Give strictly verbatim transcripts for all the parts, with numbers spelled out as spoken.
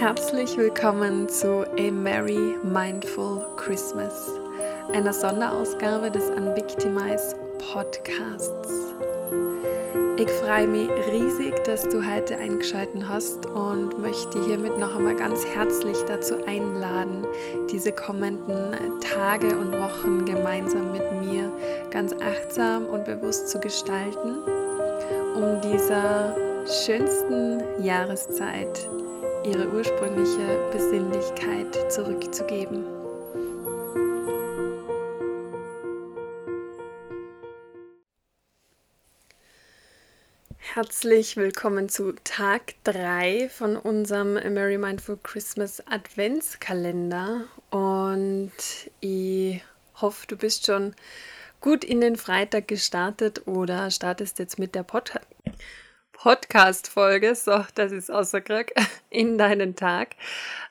Herzlich willkommen zu A Merry Mindful Christmas, einer Sonderausgabe des Unvictimize Podcasts. Ich freue mich riesig, dass du heute eingeschaltet hast und möchte hiermit noch einmal ganz herzlich dazu einladen, diese kommenden Tage und Wochen gemeinsam mit mir ganz achtsam und bewusst zu gestalten, um dieser schönsten Jahreszeit ihre ursprüngliche Besinnlichkeit zurückzugeben. Herzlich willkommen zu Tag drei von unserem Merry Mindful Christmas Adventskalender und ich hoffe, du bist schon gut in den Freitag gestartet oder startest jetzt mit der Podcast. Podcast-Folge, so, das ist rausgekriegt, in deinen Tag.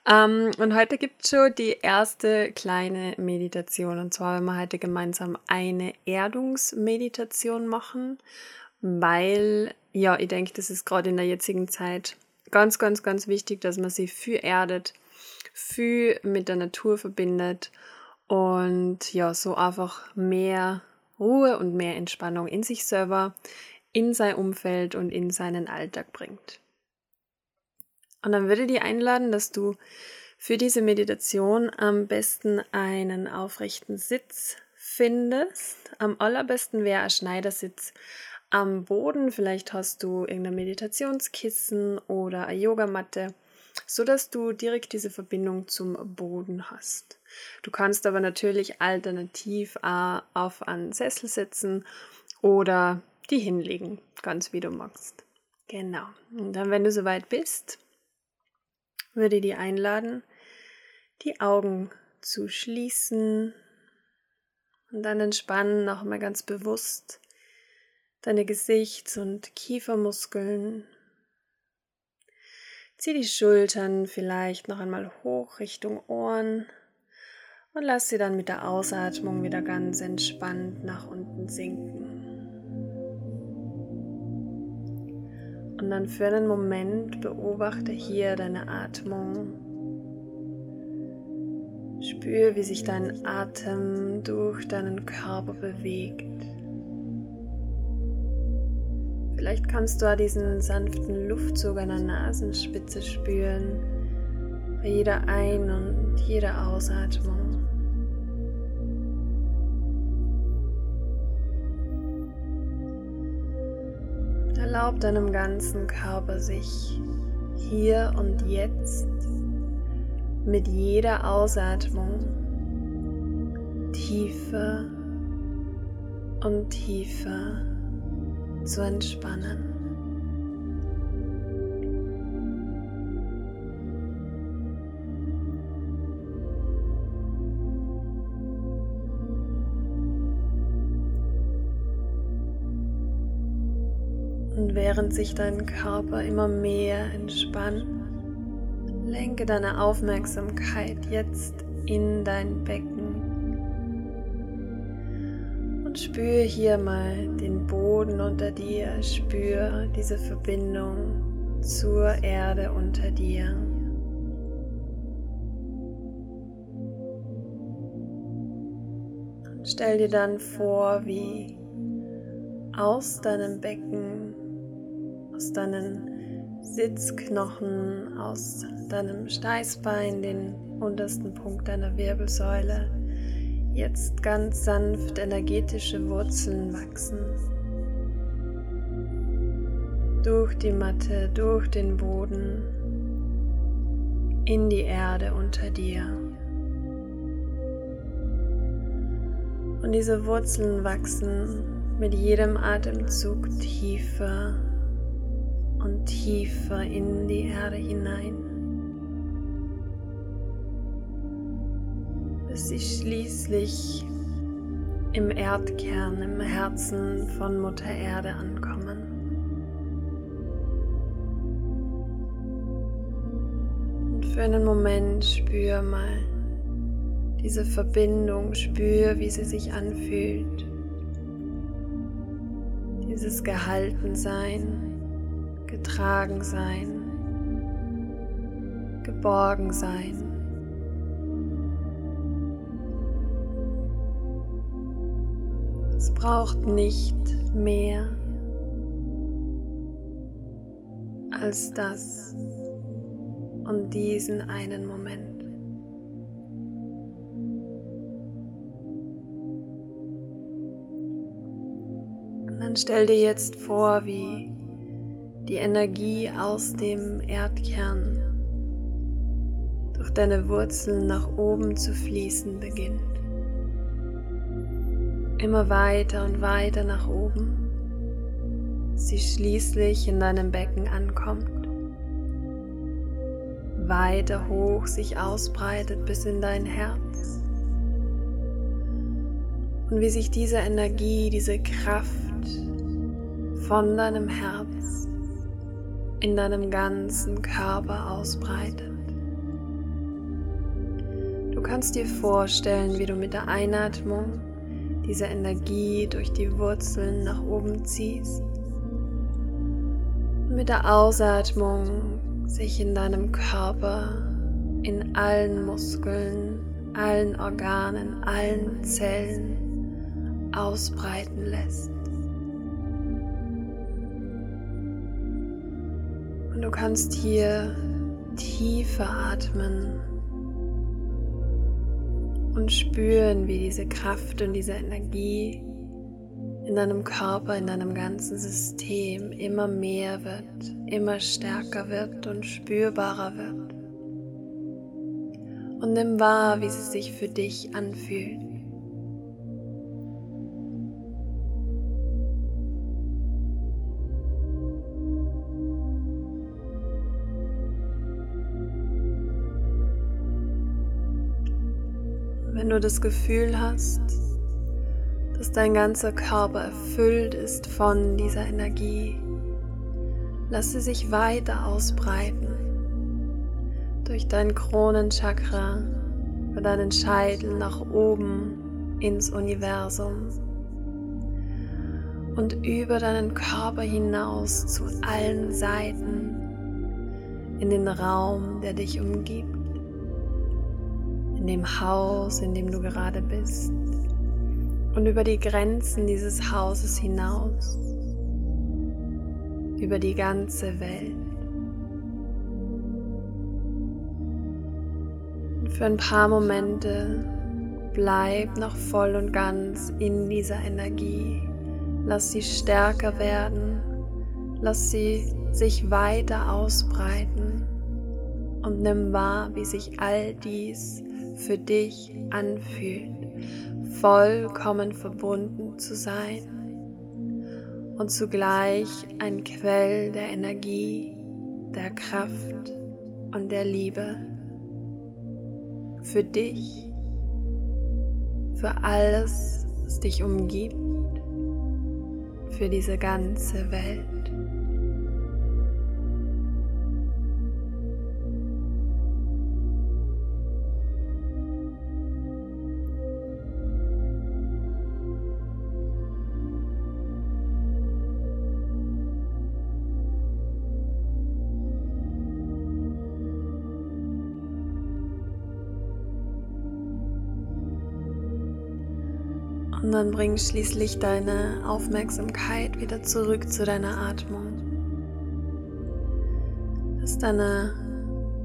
Ähm, und heute gibt es schon die erste kleine Meditation. Und zwar wollen wir heute gemeinsam eine Erdungsmeditation machen, weil, ja, ich denke, das ist gerade in der jetzigen Zeit ganz, ganz, ganz wichtig, dass man sich viel erdet, viel mit der Natur verbindet und ja, so einfach mehr Ruhe und mehr Entspannung in sich selber, in sein Umfeld und in seinen Alltag bringt. Und dann würde ich dir einladen, dass du für diese Meditation am besten einen aufrechten Sitz findest. Am allerbesten wäre ein Schneidersitz am Boden. Vielleicht hast du irgendein Meditationskissen oder eine Yogamatte, sodass du direkt diese Verbindung zum Boden hast. Du kannst aber natürlich alternativ auch auf einen Sessel setzen oder die hinlegen, ganz wie du magst. Genau. Und dann, wenn du soweit bist, würde ich dir einladen, die Augen zu schließen und dann entspannen nochmal ganz bewusst deine Gesichts- und Kiefermuskeln. Zieh die Schultern vielleicht noch einmal hoch Richtung Ohren und lass sie dann mit der Ausatmung wieder ganz entspannt nach unten sinken. Und dann für einen Moment beobachte hier deine Atmung. Spür, wie sich dein Atem durch deinen Körper bewegt. Vielleicht kannst du auch diesen sanften Luftzug an der Nasenspitze spüren, bei jeder Ein- und jeder Ausatmung. Erlaub deinem ganzen Körper, sich hier und jetzt mit jeder Ausatmung tiefer und tiefer zu entspannen. Und während sich dein Körper immer mehr entspannt, lenke deine Aufmerksamkeit jetzt in dein Becken und spür hier mal den Boden unter dir, spür diese Verbindung zur Erde unter dir. Und stell dir dann vor, wie aus deinem Becken, aus deinen Sitzknochen, aus deinem Steißbein, den untersten Punkt deiner Wirbelsäule, jetzt ganz sanft energetische Wurzeln wachsen. Durch die Matte, durch den Boden, in die Erde unter dir. Und diese Wurzeln wachsen mit jedem Atemzug tiefer und tiefer in die Erde hinein, bis sie schließlich im Erdkern, im Herzen von Mutter Erde ankommen. Und für einen Moment spür mal diese Verbindung, spür, wie sie sich anfühlt, dieses Gehaltensein, getragen sein, geborgen sein. Es braucht nicht mehr als das und diesen einen Moment. Dann stell dir jetzt vor, wie die Energie aus dem Erdkern durch deine Wurzeln nach oben zu fließen beginnt. Immer weiter und weiter nach oben, bis sie schließlich in deinem Becken ankommt, weiter hoch sich ausbreitet bis in dein Herz. Und wie sich diese Energie, diese Kraft von deinem Herz in deinem ganzen Körper ausbreitet. Du kannst dir vorstellen, wie du mit der Einatmung diese Energie durch die Wurzeln nach oben ziehst und mit der Ausatmung sich in deinem Körper, in allen Muskeln, allen Organen, allen Zellen ausbreiten lässt. Und du kannst hier tiefer atmen und spüren, wie diese Kraft und diese Energie in deinem Körper, in deinem ganzen System immer mehr wird, immer stärker wird und spürbarer wird. Und nimm wahr, wie sie sich für dich anfühlt. Wenn du das Gefühl hast, dass dein ganzer Körper erfüllt ist von dieser Energie, lass sie sich weiter ausbreiten, durch dein Kronenchakra, über deinen Scheitel nach oben ins Universum und über deinen Körper hinaus zu allen Seiten in den Raum, der dich umgibt. In dem Haus, in dem du gerade bist, und über die Grenzen dieses Hauses hinaus, über die ganze Welt. Und für ein paar Momente bleib noch voll und ganz in dieser Energie. Lass sie stärker werden, lass sie sich weiter ausbreiten und nimm wahr, wie sich all dies für dich anfühlt, vollkommen verbunden zu sein und zugleich ein Quell der Energie, der Kraft und der Liebe für dich, für alles, was dich umgibt, für diese ganze Welt. Und dann bring schließlich deine Aufmerksamkeit wieder zurück zu deiner Atmung. Lass deine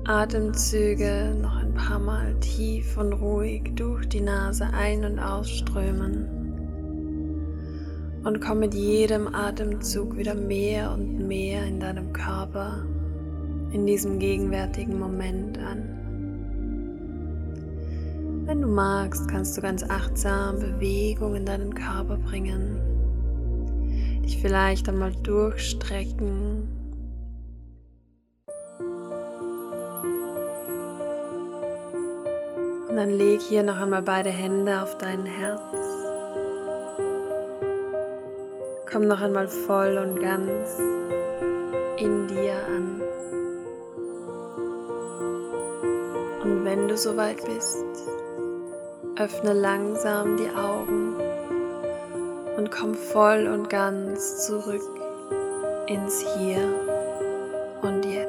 Atemzüge noch ein paar Mal tief und ruhig durch die Nase ein- und ausströmen. Und komm mit jedem Atemzug wieder mehr und mehr in deinem Körper, in diesem gegenwärtigen Moment an. Wenn du magst, kannst du ganz achtsam Bewegung in deinen Körper bringen, dich vielleicht einmal durchstrecken und dann leg hier noch einmal beide Hände auf dein Herz. Komm noch einmal voll und ganz in dir an. Und wenn du soweit bist, öffne langsam die Augen und komm voll und ganz zurück ins Hier und Jetzt.